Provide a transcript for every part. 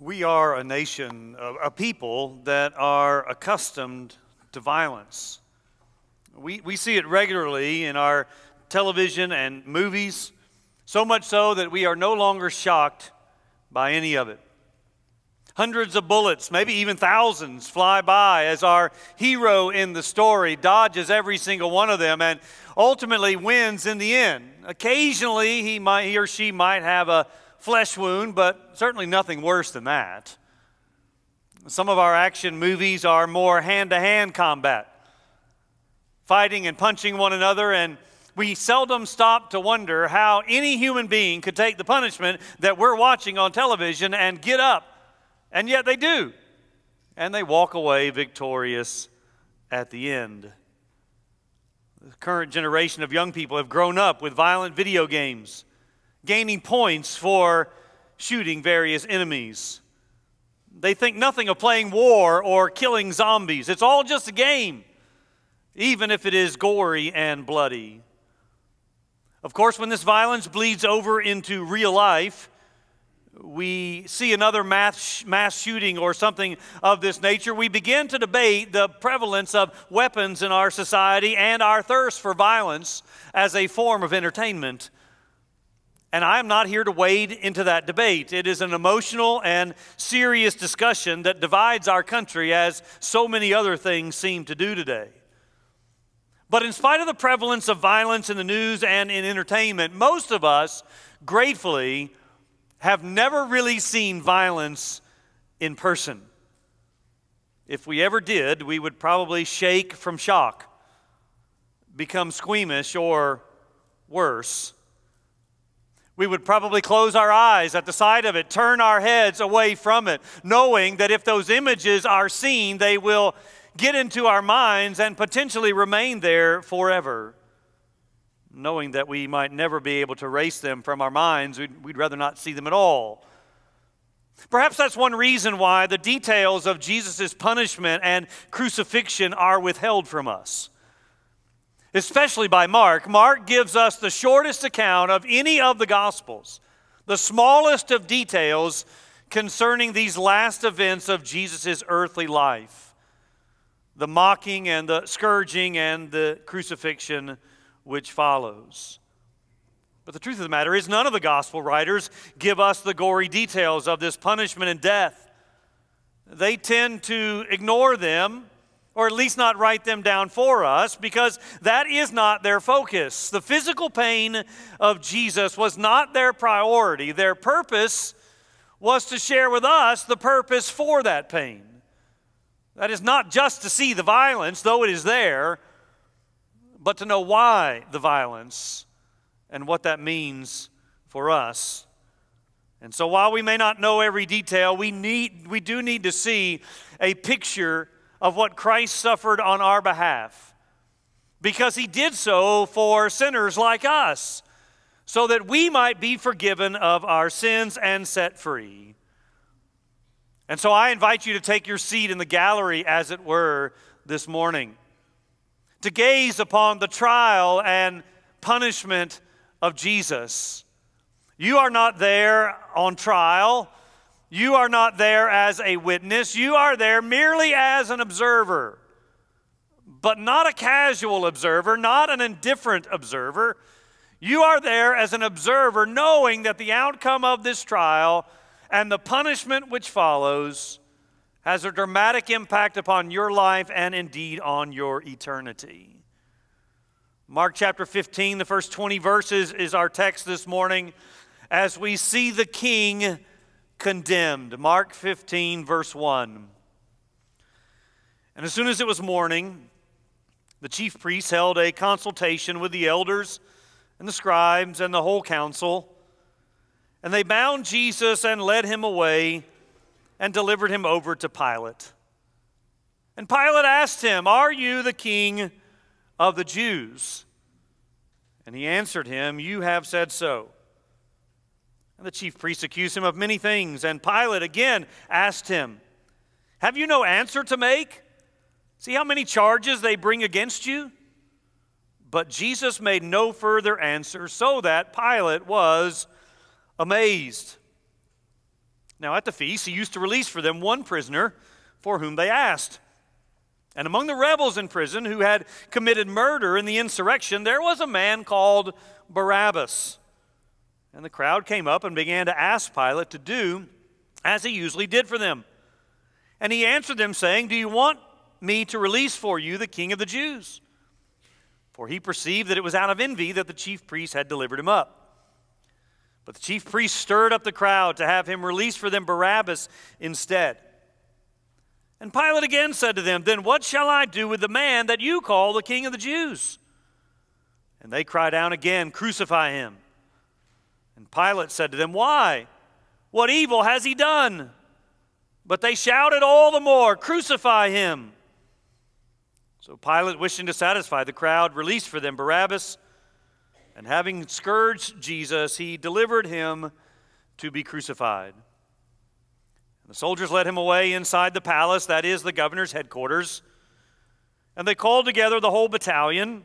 We are a nation, a people that are accustomed to violence. We see it regularly in our television and movies, so much so that we are no longer shocked by any of it. Hundreds of bullets, maybe even thousands, fly by as our hero in the story dodges every single one of them and ultimately wins in the end. Occasionally, he or she might have a flesh wound, but certainly nothing worse than that. Some of our action movies are more hand-to-hand combat, fighting and punching one another, and we seldom stop to wonder how any human being could take the punishment that we're watching on television and get up. And yet they do. And they walk away victorious at the end. The current generation of young people have grown up with violent video games, gaining points for shooting various enemies. They think nothing of playing war or killing zombies. It's all just a game, even if it is gory and bloody. Of course, when this violence bleeds over into real life, we see another mass shooting or something of this nature, we begin to debate the prevalence of weapons in our society and our thirst for violence as a form of entertainment. And I'm not here to wade into that debate. It is an emotional and serious discussion that divides our country, as so many other things seem to do today. But in spite of the prevalence of violence in the news and in entertainment, most of us, gratefully, have never really seen violence in person. If we ever did, we would probably shake from shock, become squeamish, or worse. We would probably close our eyes at the sight of it, turn our heads away from it, knowing that if those images are seen, they will get into our minds and potentially remain there forever. Knowing that we might never be able to erase them from our minds, we'd rather not see them at all. Perhaps that's one reason why the details of Jesus' punishment and crucifixion are withheld from us, especially by Mark. Mark gives us the shortest account of any of the Gospels, the smallest of details concerning these last events of Jesus' earthly life, the mocking and the scourging and the crucifixion which follows. But the truth of the matter is, none of the gospel writers give us the gory details of this punishment and death. They tend to ignore them, or at least not write them down for us, because that is not their focus. The physical pain of Jesus was not their priority. Their purpose was to share with us the purpose for that pain. That is not just to see the violence, though it is there, but to know why the violence and what that means for us. And so while we may not know every detail, we do need to see a picture of what Christ suffered on our behalf, because he did so for sinners like us, so that we might be forgiven of our sins and set free. And so I invite you to take your seat in the gallery, as it were, this morning, to gaze upon the trial and punishment of Jesus. You are not there on trial. You are not there as a witness. You are there merely as an observer, but not a casual observer, not an indifferent observer. You are there as an observer, knowing that the outcome of this trial and the punishment which follows has a dramatic impact upon your life and indeed on your eternity. Mark chapter 15, the first 20 verses is our text this morning as we see the king condemned. Mark 15, verse 1. And as soon as it was morning, the chief priests held a consultation with the elders and the scribes and the whole council, and they bound Jesus and led him away and delivered him over to Pilate. And Pilate asked him, "Are you the king of the Jews?" And he answered him, "You have said so." And the chief priests accused him of many things. And Pilate again asked him, "Have you no answer to make? See how many charges they bring against you?" But Jesus made no further answer, so that Pilate was amazed. Now at the feast, he used to release for them one prisoner for whom they asked. And among the rebels in prison who had committed murder in the insurrection, there was a man called Barabbas. And the crowd came up and began to ask Pilate to do as he usually did for them. And he answered them, saying, "Do you want me to release for you the King of the Jews?" For he perceived that it was out of envy that the chief priests had delivered him up. But the chief priests stirred up the crowd to have him release for them Barabbas instead. And Pilate again said to them, "Then what shall I do with the man that you call the King of the Jews?" And they cried out again, "Crucify him." And Pilate said to them, "Why? What evil has he done?" But they shouted all the more, "Crucify him." So Pilate, wishing to satisfy the crowd, released for them Barabbas, and having scourged Jesus, he delivered him to be crucified. The soldiers led him away inside the palace, that is, the governor's headquarters. And they called together the whole battalion,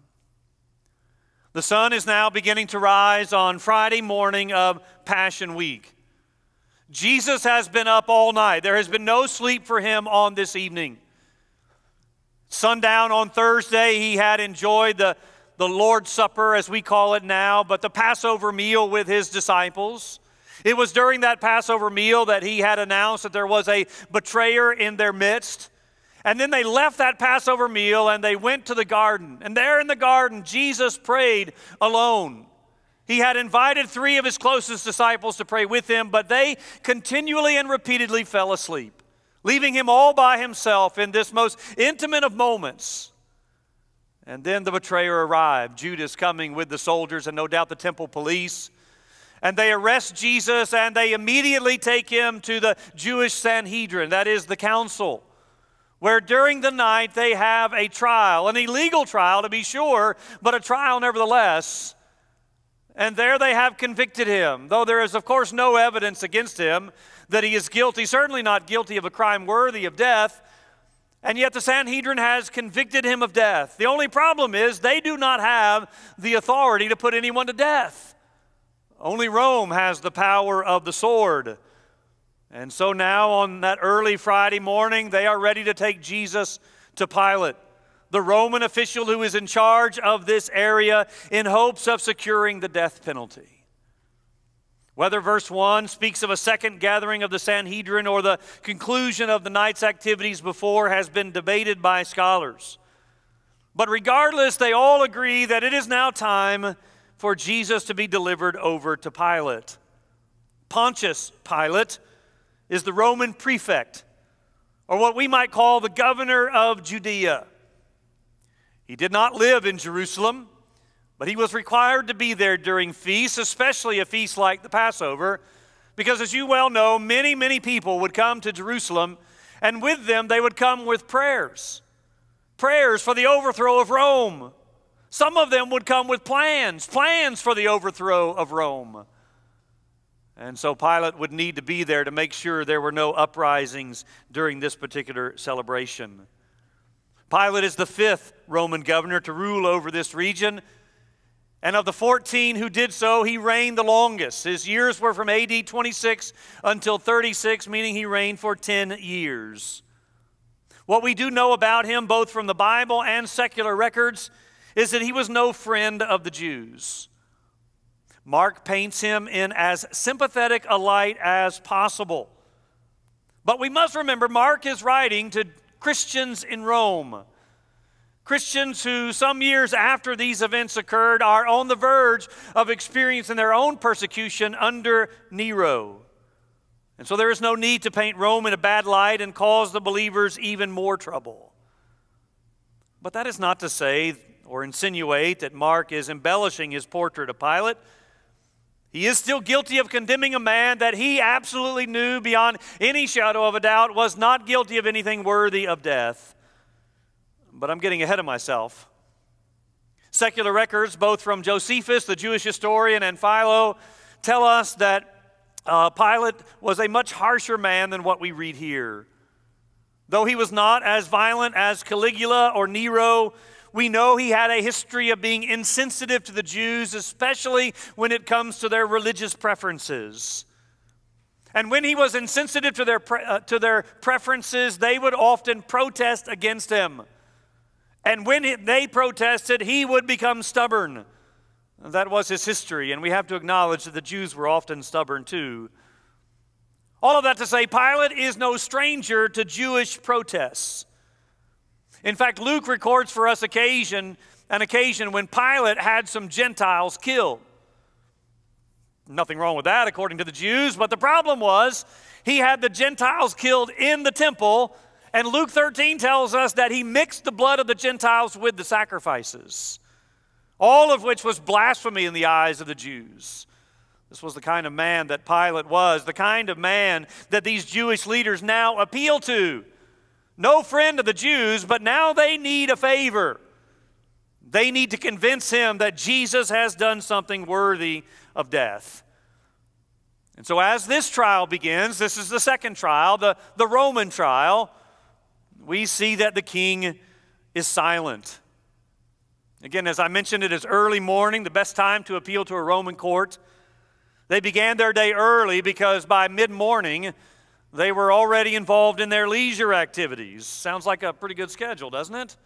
The sun is now beginning to rise on Friday morning of Passion Week. Jesus has been up all night. There has been no sleep for him on this evening. Sundown on Thursday, he had enjoyed the Lord's Supper, as we call it now, but the Passover meal with his disciples. It was during that Passover meal that he had announced that there was a betrayer in their midst. And then they left that Passover meal and they went to the garden. And there in the garden, Jesus prayed alone. He had invited three of his closest disciples to pray with him, but they continually and repeatedly fell asleep, leaving him all by himself in this most intimate of moments. And then the betrayer arrived, Judas coming with the soldiers and no doubt the temple police. And they arrest Jesus and they immediately take him to the Jewish Sanhedrin, that is the council, where during the night they have a trial, an illegal trial to be sure, but a trial nevertheless. And there they have convicted him, though there is of course no evidence against him that he is guilty, certainly not guilty of a crime worthy of death, and yet the Sanhedrin has convicted him of death. The only problem is they do not have the authority to put anyone to death. Only Rome has the power of the sword. And so now on that early Friday morning, they are ready to take Jesus to Pilate, the Roman official who is in charge of this area, in hopes of securing the death penalty. Whether verse 1 speaks of a second gathering of the Sanhedrin or the conclusion of the night's activities before has been debated by scholars. But regardless, they all agree that it is now time for Jesus to be delivered over to Pilate. Pontius Pilate is the Roman prefect, or what we might call the governor of Judea. He did not live in Jerusalem, but he was required to be there during feasts, especially a feast like the Passover, because as you well know, many people would come to Jerusalem, and with them they would come with prayers. Prayers for the overthrow of Rome. Some of them would come with plans for the overthrow of Rome. And so Pilate would need to be there to make sure there were no uprisings during this particular celebration. Pilate is the fifth Roman governor to rule over this region. And of the 14 who did so, he reigned the longest. His years were from AD 26 until 36, meaning he reigned for 10 years. What we do know about him, both from the Bible and secular records, is that he was no friend of the Jews. Mark paints him in as sympathetic a light as possible. But we must remember, Mark is writing to Christians in Rome. Christians who some years after these events occurred are on the verge of experiencing their own persecution under Nero. And so there is no need to paint Rome in a bad light and cause the believers even more trouble. But that is not to say or insinuate that Mark is embellishing his portrait of Pilate. He is still guilty of condemning a man that he absolutely knew beyond any shadow of a doubt was not guilty of anything worthy of death. but I'm getting ahead of myself. Secular records, both from Josephus, the Jewish historian, and Philo, tell us that Pilate was a much harsher man than what we read here. Though he was not as violent as Caligula or Nero, we know he had a history of being insensitive to the Jews, especially when it comes to their religious preferences. And when he was insensitive to their preferences, they would often protest against him. And when they protested, he would become stubborn. That was his history, and we have to acknowledge that the Jews were often stubborn too. All of that to say, Pilate is no stranger to Jewish protests. In fact, Luke records for us an occasion when Pilate had some Gentiles killed. Nothing wrong with that, according to the Jews, but the problem was he had the Gentiles killed in the temple, and Luke 13 tells us that he mixed the blood of the Gentiles with the sacrifices, all of which was blasphemy in the eyes of the Jews. This was the kind of man that Pilate was, the kind of man that these Jewish leaders now appeal to. No friend of the Jews, but now they need a favor. They need to convince him that Jesus has done something worthy of death. And so as this trial begins, this is the second trial, the Roman trial, we see that the king is silent. Again, as I mentioned, it is early morning, the best time to appeal to a Roman court. They began their day early because by mid-morning, they were already involved in their leisure activities. Sounds like a pretty good schedule, doesn't it?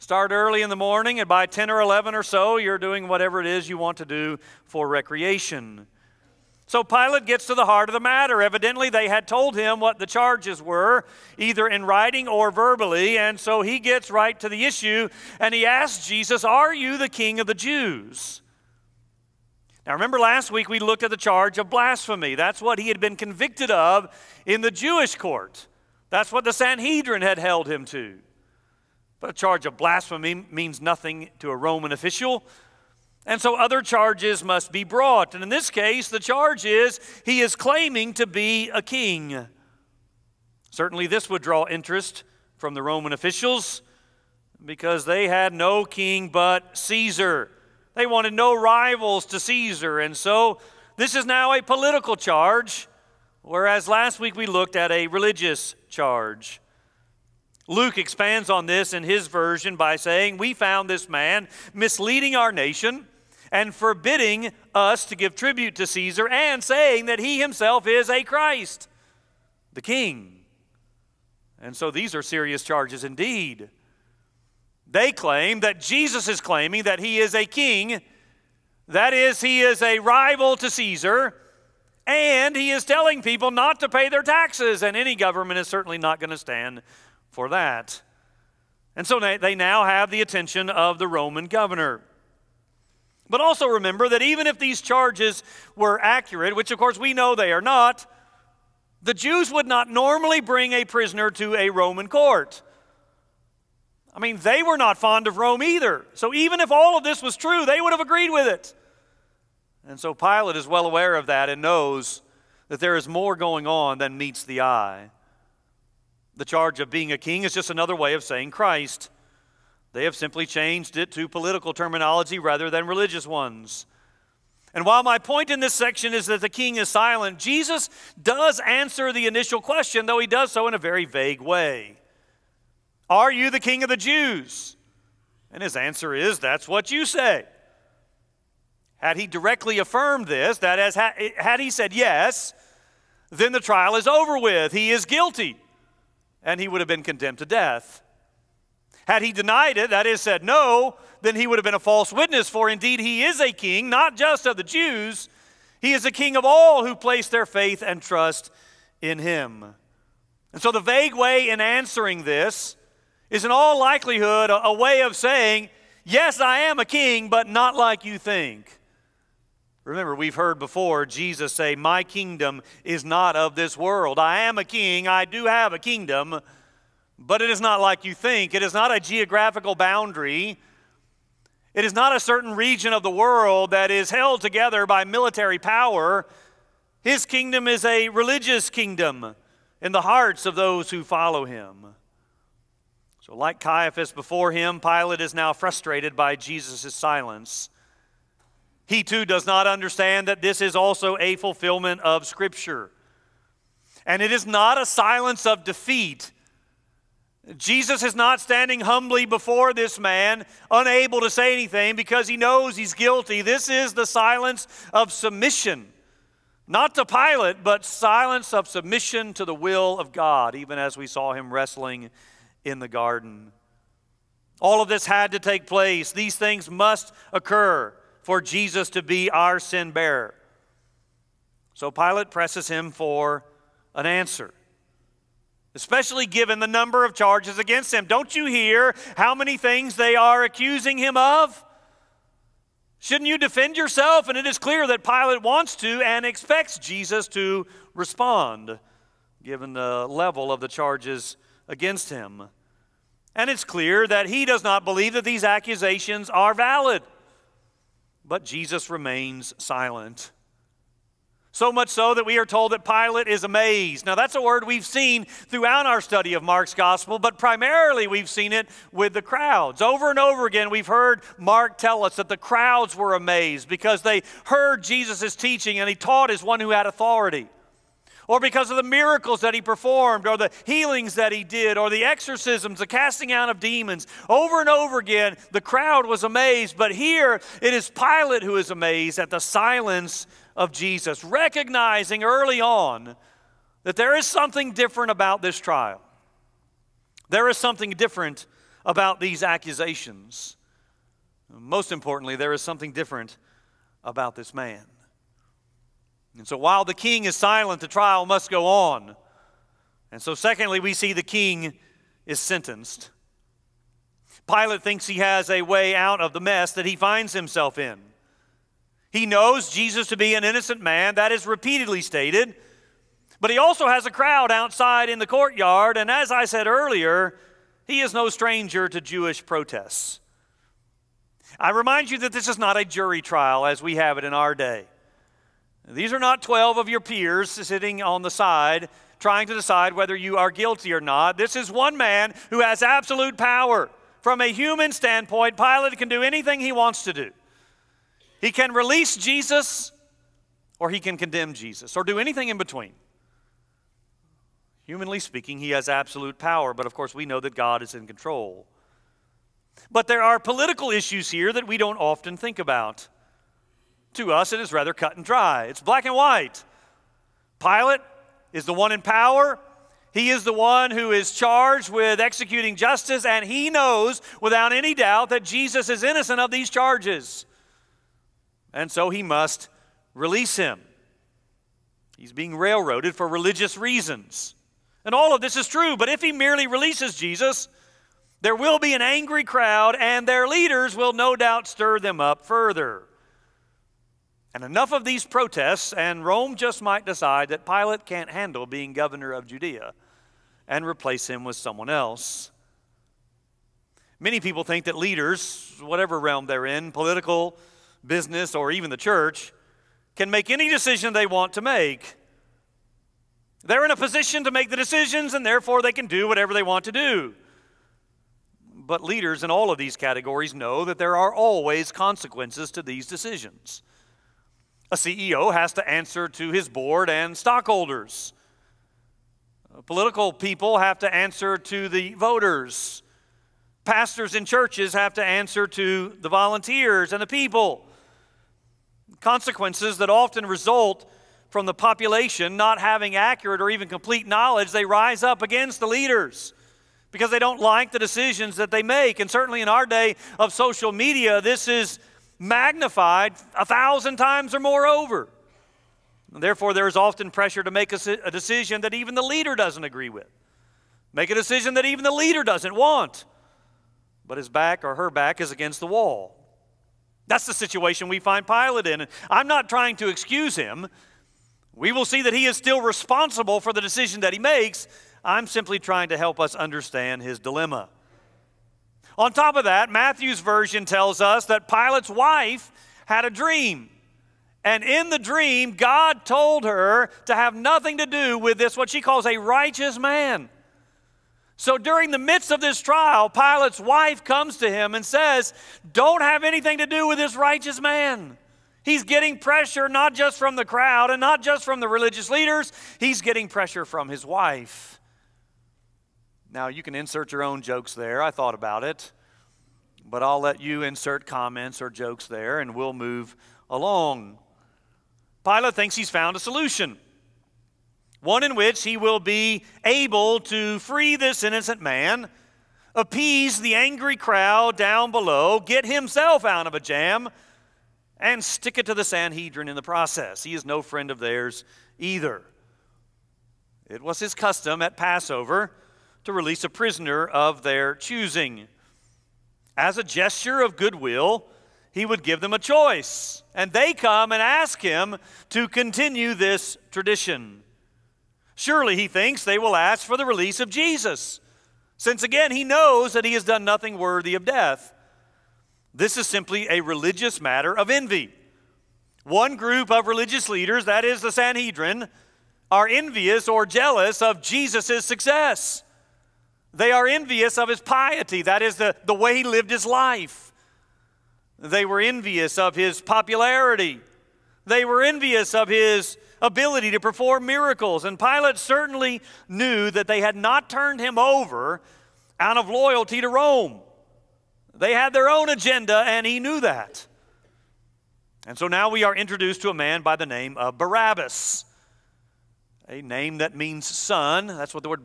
Start early in the morning, and by 10 or 11 or so, you're doing whatever it is you want to do for recreation. So Pilate gets to the heart of the matter. Evidently, they had told him what the charges were, either in writing or verbally, and so he gets right to the issue, and he asks Jesus, "Are you the king of the Jews?" Now, remember last week we looked at the charge of blasphemy. That's what he had been convicted of in the Jewish court. That's what the Sanhedrin had held him to. But a charge of blasphemy means nothing to a Roman official, and so other charges must be brought. And in this case, the charge is he is claiming to be a king. Certainly this would draw interest from the Roman officials because they had no king but Caesar. They wanted no rivals to Caesar, and so this is now a political charge, whereas last week we looked at a religious charge. Luke expands on this in his version by saying, "We found this man misleading our nation and forbidding us to give tribute to Caesar and saying that he himself is a Christ, the king." And so these are serious charges indeed. They claim that Jesus is claiming that he is a king, that is, he is a rival to Caesar, and he is telling people not to pay their taxes, and any government is certainly not going to stand for that. And so they now have the attention of the Roman governor. But also remember that even if these charges were accurate, which of course we know they are not, the Jews would not normally bring a prisoner to a Roman court. I mean, they were not fond of Rome either. So even if all of this was true, they would have agreed with it. And so Pilate is well aware of that and knows that there is more going on than meets the eye. The charge of being a king is just another way of saying Christ. They have simply changed it to political terminology rather than religious ones. And while my point in this section is that the king is silent, Jesus does answer the initial question, though he does so in a very vague way. "Are you the king of the Jews?" And his answer is, "That's what you say." Had he directly affirmed this, that is, had he said yes, then the trial is over with. He is guilty, and he would have been condemned to death. Had he denied it, that is, said no, then he would have been a false witness, for indeed he is a king, not just of the Jews. He is a king of all who place their faith and trust in him. And so the vague way in answering this is in all likelihood a way of saying, yes, I am a king, but not like you think. Remember, we've heard before Jesus say, "My kingdom is not of this world." I am a king, I do have a kingdom, but it is not like you think. It is not a geographical boundary. It is not a certain region of the world that is held together by military power. His kingdom is a religious kingdom in the hearts of those who follow him. So like Caiaphas before him, Pilate is now frustrated by Jesus' silence. He too does not understand that this is also a fulfillment of Scripture. And it is not a silence of defeat. Jesus is not standing humbly before this man, unable to say anything because he knows he's guilty. This is the silence of submission, not to Pilate, but silence of submission to the will of God, even as we saw him wrestling in the garden. All of this had to take place. These things must occur for Jesus to be our sin bearer. So Pilate presses him for an answer, especially given the number of charges against him. Don't you hear how many things they are accusing him of? Shouldn't you defend yourself? And it is clear that Pilate wants to and expects Jesus to respond, given the level of the charges against him. And it's clear that he does not believe that these accusations are valid. But Jesus remains silent. So much so that we are told that Pilate is amazed. Now, that's a word we've seen throughout our study of Mark's gospel, but primarily we've seen it with the crowds. Over and over again, we've heard Mark tell us that the crowds were amazed because they heard Jesus' teaching and he taught as one who had authority, or because of the miracles that he performed, or the healings that he did, or the exorcisms, the casting out of demons. Over and over again, the crowd was amazed, but here it is Pilate who is amazed at the silence of Jesus, recognizing early on that there is something different about this trial. There is something different about these accusations. Most importantly, there is something different about this man. And so while the king is silent, the trial must go on. And so secondly, we see the king is sentenced. Pilate thinks he has a way out of the mess that he finds himself in. He knows Jesus to be an innocent man. That is repeatedly stated. But he also has a crowd outside in the courtyard. And as I said earlier, he is no stranger to Jewish protests. I remind you that this is not a jury trial as we have it in our day. These are not 12 of your peers sitting on the side trying to decide whether you are guilty or not. This is one man who has absolute power. From a human standpoint, Pilate can do anything he wants to do. He can release Jesus, or he can condemn Jesus, or do anything in between. Humanly speaking, he has absolute power, but of course we know that God is in control. But there are political issues here that we don't often think about. To us, it is rather cut and dry. It's black and white. Pilate is the one in power. He is the one who is charged with executing justice, and he knows without any doubt that Jesus is innocent of these charges. And so he must release him. He's being railroaded for religious reasons. And all of this is true, but if he merely releases Jesus, there will be an angry crowd, and their leaders will no doubt stir them up further. And enough of these protests, and Rome just might decide that Pilate can't handle being governor of Judea and replace him with someone else. Many people think that leaders, whatever realm they're in, political, business, or even the church, can make any decision they want to make. They're in a position to make the decisions, and therefore they can do whatever they want to do. But leaders in all of these categories know that there are always consequences to these decisions. A CEO has to answer to his board and stockholders. Political people have to answer to the voters. Pastors in churches have to answer to the volunteers and the people. Consequences that often result from the population not having accurate or even complete knowledge, they rise up against the leaders because they don't like the decisions that they make. And certainly in our day of social media, this is magnified 1,000 times or more over. Therefore, there is often pressure to make a decision that even the leader doesn't agree with. Make a decision that even the leader doesn't want, but his back or her back is against the wall. That's the situation we find Pilate in. And I'm not trying to excuse him. We will see that he is still responsible for the decision that he makes. I'm simply trying to help us understand his dilemma. On top of that, Matthew's version tells us that Pilate's wife had a dream. And in the dream, God told her to have nothing to do with this, what she calls a righteous man. So during the midst of this trial, Pilate's wife comes to him and says, don't have anything to do with this righteous man. He's getting pressure not just from the crowd and not just from the religious leaders. He's getting pressure from his wife. Now, you can insert your own jokes there. I thought about it. But I'll let you insert comments or jokes there, and we'll move along. Pilate thinks he's found a solution, one in which he will be able to free this innocent man, appease the angry crowd down below, get himself out of a jam, and stick it to the Sanhedrin in the process. He is no friend of theirs either. It was his custom at Passover to release a prisoner of their choosing. As a gesture of goodwill, he would give them a choice, and they come and ask him to continue this tradition. Surely, he thinks, they will ask for the release of Jesus, since again he knows that he has done nothing worthy of death. This is simply a religious matter of envy. One group of religious leaders, that is the Sanhedrin, are envious or jealous of Jesus' success. They are envious of his piety, that is the way he lived his life. They were envious of his popularity. They were envious of his ability to perform miracles. And Pilate certainly knew that they had not turned him over out of loyalty to Rome. They had their own agenda, and he knew that. And so now we are introduced to a man by the name of Barabbas, a name that means son. That's what the word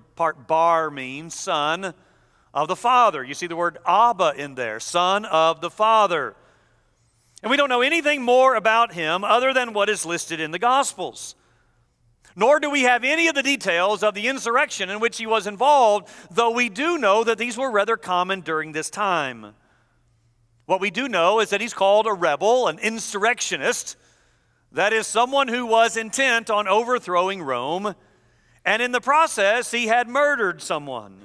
bar means, son of the Father. You see the word Abba in there, son of the Father. And we don't know anything more about him other than what is listed in the Gospels. Nor do we have any of the details of the insurrection in which he was involved, though we do know that these were rather common during this time. What we do know is that he's called a rebel, an insurrectionist. That is, someone who was intent on overthrowing Rome, and in the process, he had murdered someone.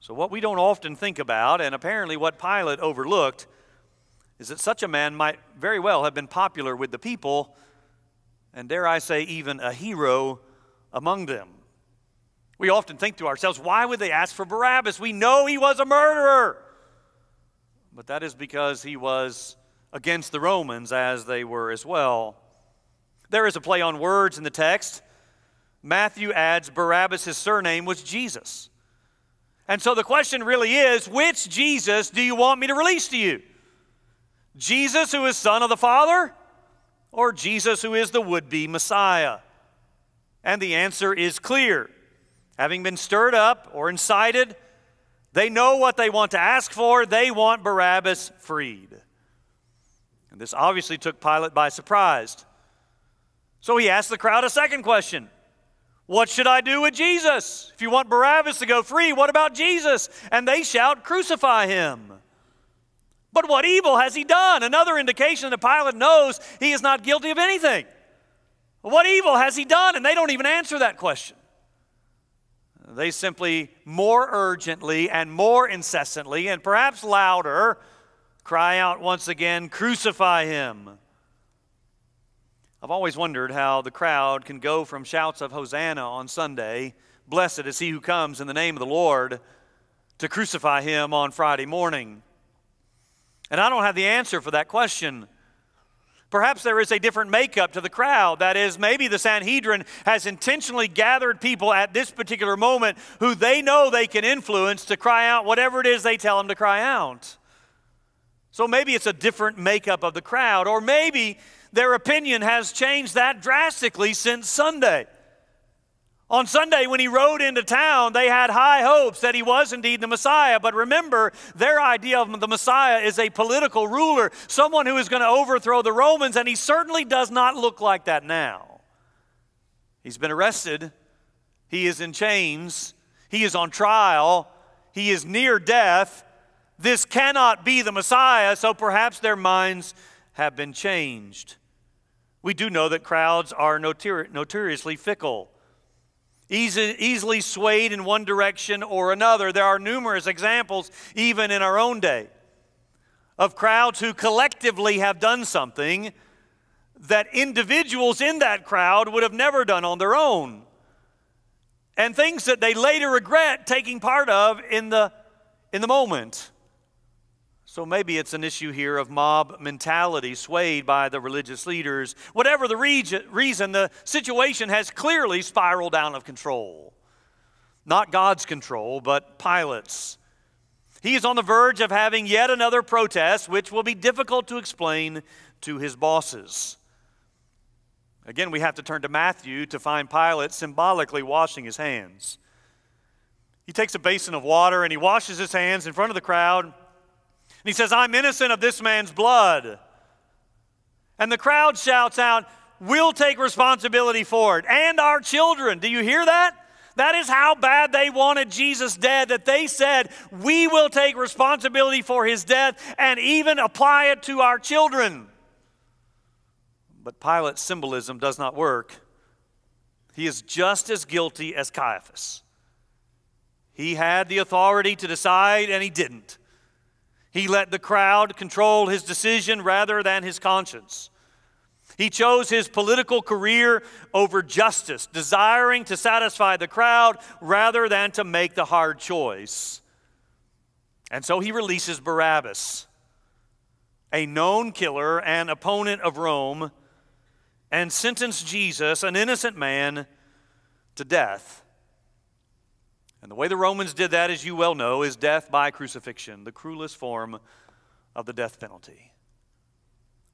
So what we don't often think about, and apparently what Pilate overlooked, is that such a man might very well have been popular with the people, and dare I say, even a hero among them. We often think to ourselves, why would they ask for Barabbas? We know he was a murderer. But that is because he was against the Romans, as they were as well. There is a play on words in the text. Matthew adds Barabbas, his surname was Jesus. And so the question really is, which Jesus do you want me to release to you? Jesus who is son of the Father, or Jesus who is the would-be Messiah? And the answer is clear. Having been stirred up or incited, they know what they want to ask for. They want Barabbas freed. And this obviously took Pilate by surprise. So he asked the crowd a second question. What should I do with Jesus? If you want Barabbas to go free, what about Jesus? And they shout, crucify him. But what evil has he done? Another indication that Pilate knows he is not guilty of anything. What evil has he done? And they don't even answer that question. They simply more urgently and more incessantly and perhaps louder cry out once again, crucify him. I've always wondered how the crowd can go from shouts of Hosanna on Sunday, blessed is he who comes in the name of the Lord, to crucify him on Friday morning. And I don't have the answer for that question. Perhaps there is a different makeup to the crowd. That is, maybe the Sanhedrin has intentionally gathered people at this particular moment who they know they can influence to cry out whatever it is they tell them to cry out. So maybe it's a different makeup of the crowd, or maybe their opinion has changed that drastically since Sunday. On Sunday, when he rode into town, they had high hopes that he was indeed the Messiah. But remember, their idea of the Messiah is a political ruler, someone who is going to overthrow the Romans, and he certainly does not look like that now. He's been arrested. He is in chains. He is on trial. He is near death. This cannot be the Messiah, so perhaps their minds have been changed. We do know that crowds are notoriously fickle, easily swayed in one direction or another. There are numerous examples, even in our own day, of crowds who collectively have done something that individuals in that crowd would have never done on their own. and things that they later regret taking part of in the moment. So maybe it's an issue here of mob mentality swayed by the religious leaders. Whatever the reason, the situation has clearly spiraled out of control. Not God's control, but Pilate's. He is on the verge of having yet another protest, which will be difficult to explain to his bosses. Again, we have to turn to Matthew to find Pilate symbolically washing his hands. He takes a basin of water and he washes his hands in front of the crowd. And he says, "I'm innocent of this man's blood." And the crowd shouts out, "We'll take responsibility for it, and our children." Do you hear that? That is how bad they wanted Jesus dead, that they said, "We will take responsibility for his death and even apply it to our children." But Pilate's symbolism does not work. He is just as guilty as Caiaphas. He had the authority to decide, and he didn't. He let the crowd control his decision rather than his conscience. He chose his political career over justice, desiring to satisfy the crowd rather than to make the hard choice. And so he releases Barabbas, a known killer and opponent of Rome, and sentenced Jesus, an innocent man, to death. And the way the Romans did that, as you well know, is death by crucifixion, the cruelest form of the death penalty.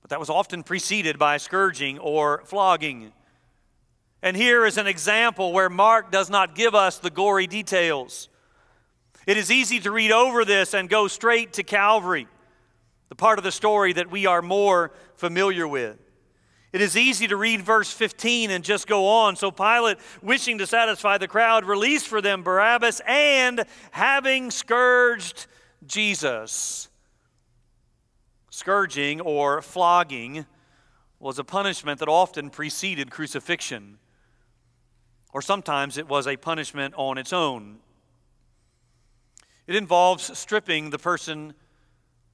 But that was often preceded by scourging or flogging. And here is an example where Mark does not give us the gory details. It is easy to read over this and go straight to Calvary, the part of the story that we are more familiar with. It is easy to read verse 15 and just go on. So Pilate, wishing to satisfy the crowd, released for them Barabbas, and having scourged Jesus. Scourging or flogging was a punishment that often preceded crucifixion, or sometimes it was a punishment on its own. It involves stripping the person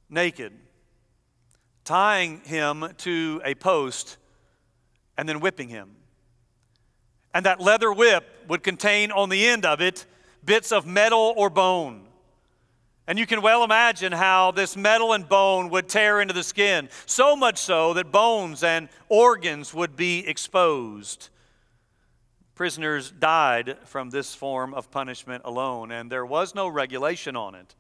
naked, tying him to a post, and then whipping him. And that leather whip would contain on the end of it bits of metal or bone. And you can well imagine how this metal and bone would tear into the skin, so much so that bones and organs would be exposed. Prisoners died from this form of punishment alone, and there was no regulation on it.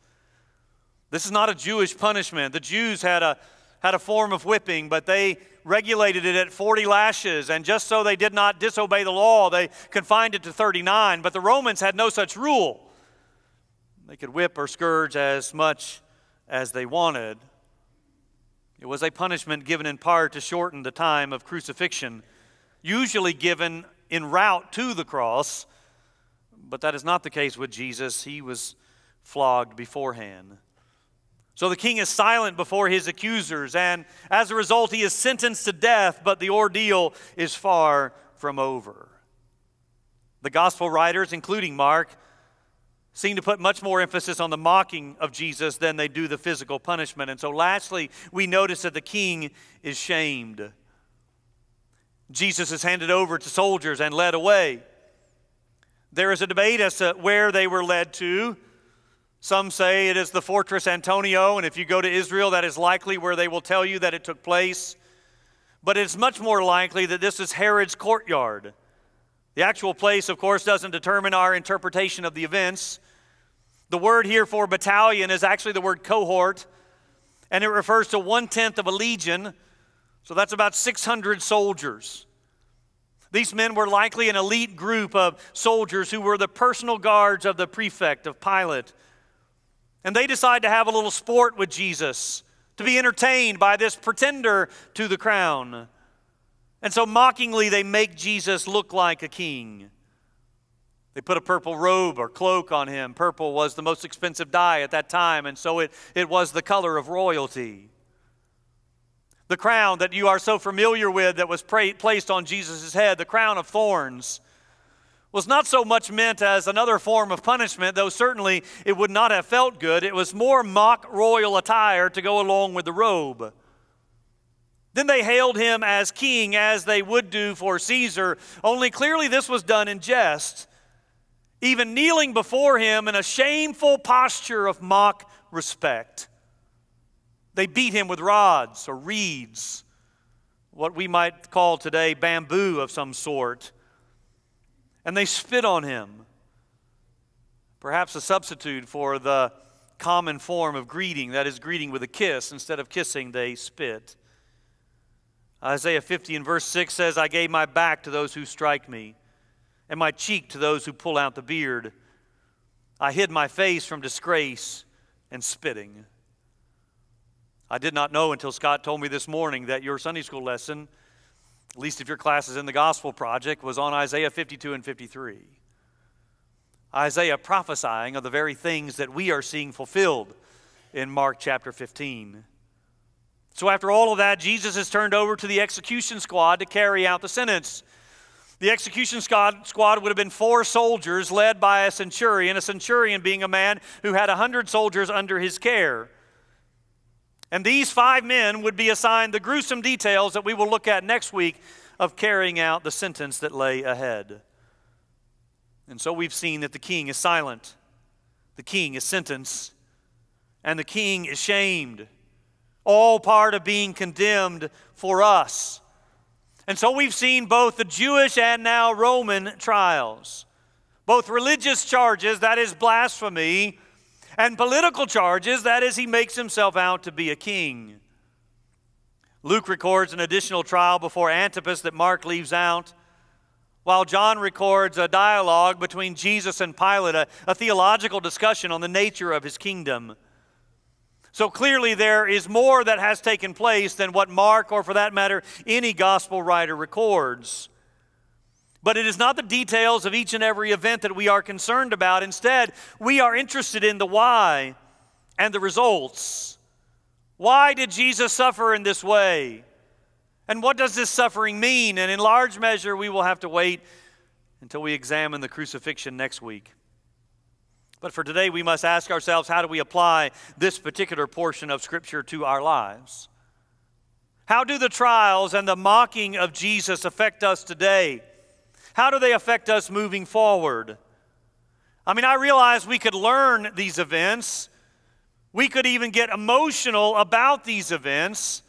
This is not a Jewish punishment. The Jews had a form of whipping, but they regulated it at 40 lashes, and just so they did not disobey the law, they confined it to 39, but the Romans had no such rule. They could whip or scourge as much as they wanted. It was a punishment given in part to shorten the time of crucifixion, usually given en route to the cross, but that is not the case with Jesus. He was flogged beforehand. So the king is silent before his accusers, and as a result, he is sentenced to death, but the ordeal is far from over. The gospel writers, including Mark, seem to put much more emphasis on the mocking of Jesus than they do the physical punishment. And so lastly, we notice that the king is shamed. Jesus is handed over to soldiers and led away. There is a debate as to where they were led to. Some say it is the fortress Antonio, and if you go to Israel, that is likely where they will tell you that it took place. But it's much more likely that this is Herod's courtyard. The actual place, of course, doesn't determine our interpretation of the events. The word here for battalion is actually the word cohort, and it refers to 1/10 of a legion, so that's about 600 soldiers. These men were likely an elite group of soldiers who were the personal guards of the prefect, of Pilate, and they decide to have a little sport with Jesus, to be entertained by this pretender to the crown. And so mockingly, they make Jesus look like a king. They put a purple robe or cloak on him. Purple was the most expensive dye at that time, and so it was the color of royalty. The crown that you are so familiar with that was placed on Jesus' head, the crown of thorns, was not so much meant as another form of punishment, though certainly it would not have felt good. It was more mock royal attire to go along with the robe. Then they hailed him as king, as they would do for Caesar, only clearly this was done in jest. even kneeling before him in a shameful posture of mock respect. They beat him with rods or reeds, what we might call today bamboo of some sort, and they spit on him. Perhaps a substitute for the common form of greeting, that is greeting with a kiss. Instead of kissing, they spit. Isaiah 50 and verse 6 says, I gave my back to those who strike me, and my cheek to those who pull out the beard. I hid my face from disgrace and spitting. I did not know until Scott told me this morning that your Sunday school lesson, at least if your class is in the Gospel Project, was on Isaiah 52 and 53. Isaiah prophesying of the very things that we are seeing fulfilled in Mark chapter 15. So after all of that, Jesus is turned over to the execution squad to carry out the sentence. The execution squad would have been 4 soldiers led by a centurion being a man who had 100 soldiers under his care. And these 5 men would be assigned the gruesome details that we will look at next week of carrying out the sentence that lay ahead. And so we've seen that the king is silent, the king is sentenced, and the king is shamed, all part of being condemned for us. And so we've seen both the Jewish and now Roman trials, both religious charges, that is blasphemy, and political charges, that is, he makes himself out to be a king. Luke records an additional trial before Antipas that Mark leaves out, while John records a dialogue between Jesus and Pilate, a theological discussion on the nature of his kingdom. So clearly there is more that has taken place than what Mark, or for that matter, any gospel writer records. But it is not the details of each and every event that we are concerned about. Instead, we are interested in the why and the results. Why did Jesus suffer in this way? And what does this suffering mean? And in large measure, we will have to wait until we examine the crucifixion next week. But for today, we must ask ourselves, how do we apply this particular portion of Scripture to our lives? How do the trials and the mocking of Jesus affect us today? How do they affect us moving forward? I mean, I realize we could learn these events. We could even get emotional about these events.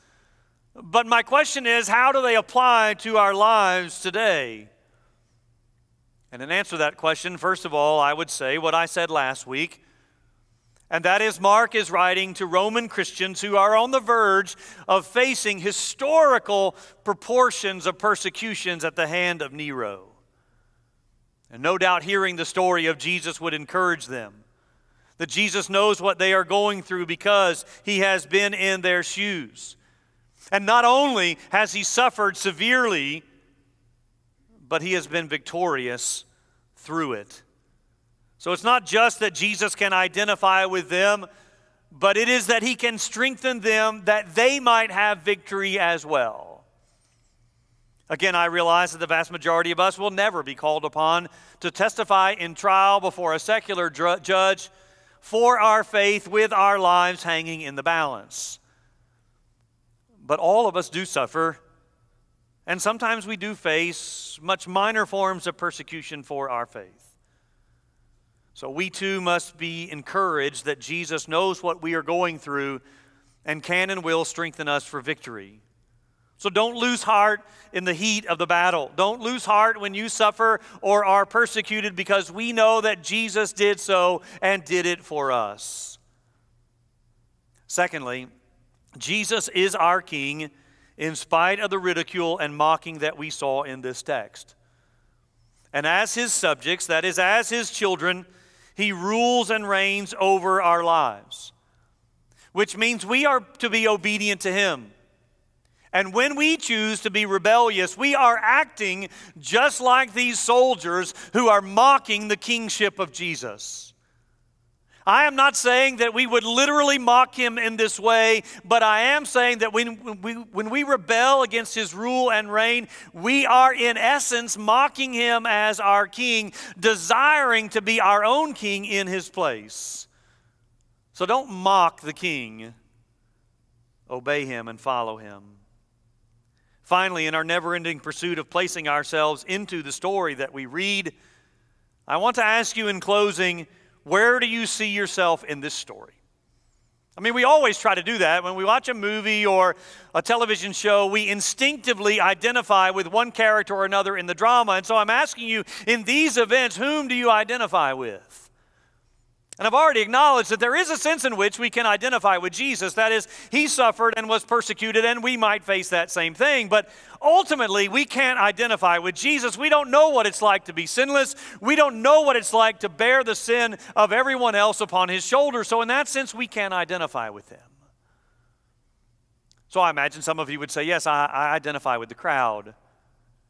But my question is, how do they apply to our lives today? And in answer to that question, first of all, I would say what I said last week. And that is, Mark is writing to Roman Christians who are on the verge of facing historical proportions of persecutions at the hand of Nero. And no doubt hearing the story of Jesus would encourage them, that Jesus knows what they are going through because he has been in their shoes. And not only has he suffered severely, but he has been victorious through it. So it's not just that Jesus can identify with them, but it is that he can strengthen them that they might have victory as well. Again, I realize that the vast majority of us will never be called upon to testify in trial before a secular judge for our faith with our lives hanging in the balance. But all of us do suffer, and sometimes we do face much minor forms of persecution for our faith. So we too must be encouraged that Jesus knows what we are going through and can and will strengthen us for victory. So don't lose heart in the heat of the battle. Don't lose heart when you suffer or are persecuted, because we know that Jesus did so and did it for us. Secondly, Jesus is our King in spite of the ridicule and mocking that we saw in this text. And as his subjects, that is, as his children, he rules and reigns over our lives, which means we are to be obedient to him. And when we choose to be rebellious, we are acting just like these soldiers who are mocking the kingship of Jesus. I am not saying that we would literally mock him in this way, but I am saying that when we rebel against his rule and reign, we are in essence mocking him as our king, desiring to be our own king in his place. So don't mock the king. Obey him and follow him. Finally, in our never-ending pursuit of placing ourselves into the story that we read, I want to ask you in closing, where do you see yourself in this story? I mean, we always try to do that. When we watch a movie or a television show, we instinctively identify with one character or another in the drama. And so I'm asking you, in these events, whom do you identify with? And I've already acknowledged that there is a sense in which we can identify with Jesus. That is, he suffered and was persecuted, and we might face that same thing. But ultimately, we can't identify with Jesus. We don't know what it's like to be sinless. We don't know what it's like to bear the sin of everyone else upon his shoulders. So in that sense, we can't identify with him. So I imagine some of you would say, yes, I identify with the crowd.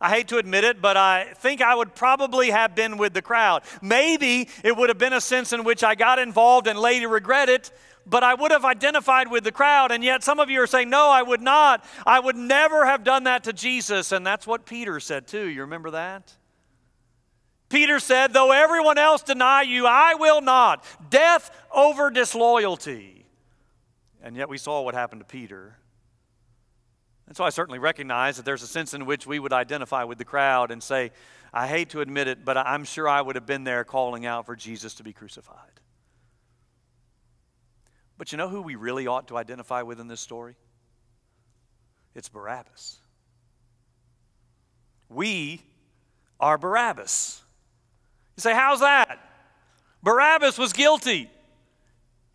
I hate to admit it, but I think I would probably have been with the crowd. Maybe it would have been a sense in which I got involved and later regret it, but I would have identified with the crowd. And yet some of you are saying, no, I would not. I would never have done that to Jesus. And that's what Peter said too. You remember that? Peter said, though everyone else deny you, I will not. Death over disloyalty. And yet we saw what happened to Peter. And so I certainly recognize that there's a sense in which we would identify with the crowd and say, I hate to admit it, but I'm sure I would have been there calling out for Jesus to be crucified. But you know who we really ought to identify with in this story? It's Barabbas. We are Barabbas. You say, how's that? Barabbas was guilty.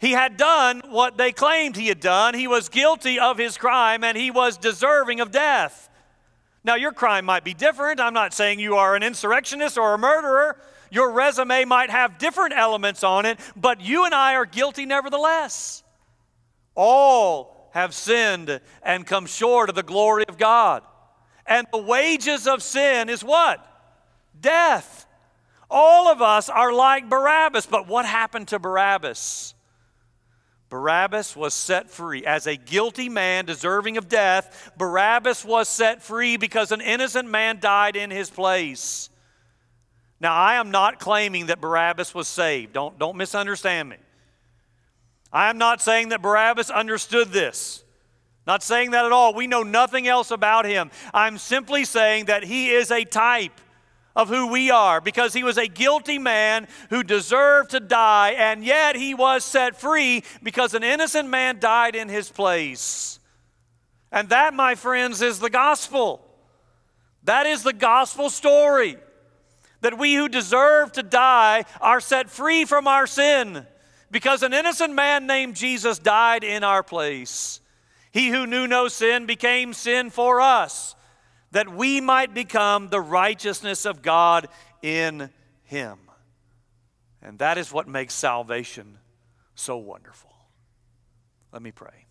He had done what they claimed he had done. He was guilty of his crime, and he was deserving of death. Now, your crime might be different. I'm not saying you are an insurrectionist or a murderer. Your resume might have different elements on it, but you and I are guilty nevertheless. All have sinned and come short of the glory of God. And the wages of sin is what? Death. All of us are like Barabbas. But what happened to Barabbas? Barabbas was set free. As a guilty man deserving of death, Barabbas was set free because an innocent man died in his place. Now, I am not claiming that Barabbas was saved. Don't misunderstand me. I am not saying that Barabbas understood this. Not saying that at all. We know nothing else about him. I'm simply saying that he is a type of who we are, because he was a guilty man who deserved to die, and yet he was set free because an innocent man died in his place. And that, my friends, is the gospel. That is the gospel story, that we who deserve to die are set free from our sin because an innocent man named Jesus died in our place. He who knew no sin became sin for us, that we might become the righteousness of God in him. And that is what makes salvation so wonderful. Let me pray.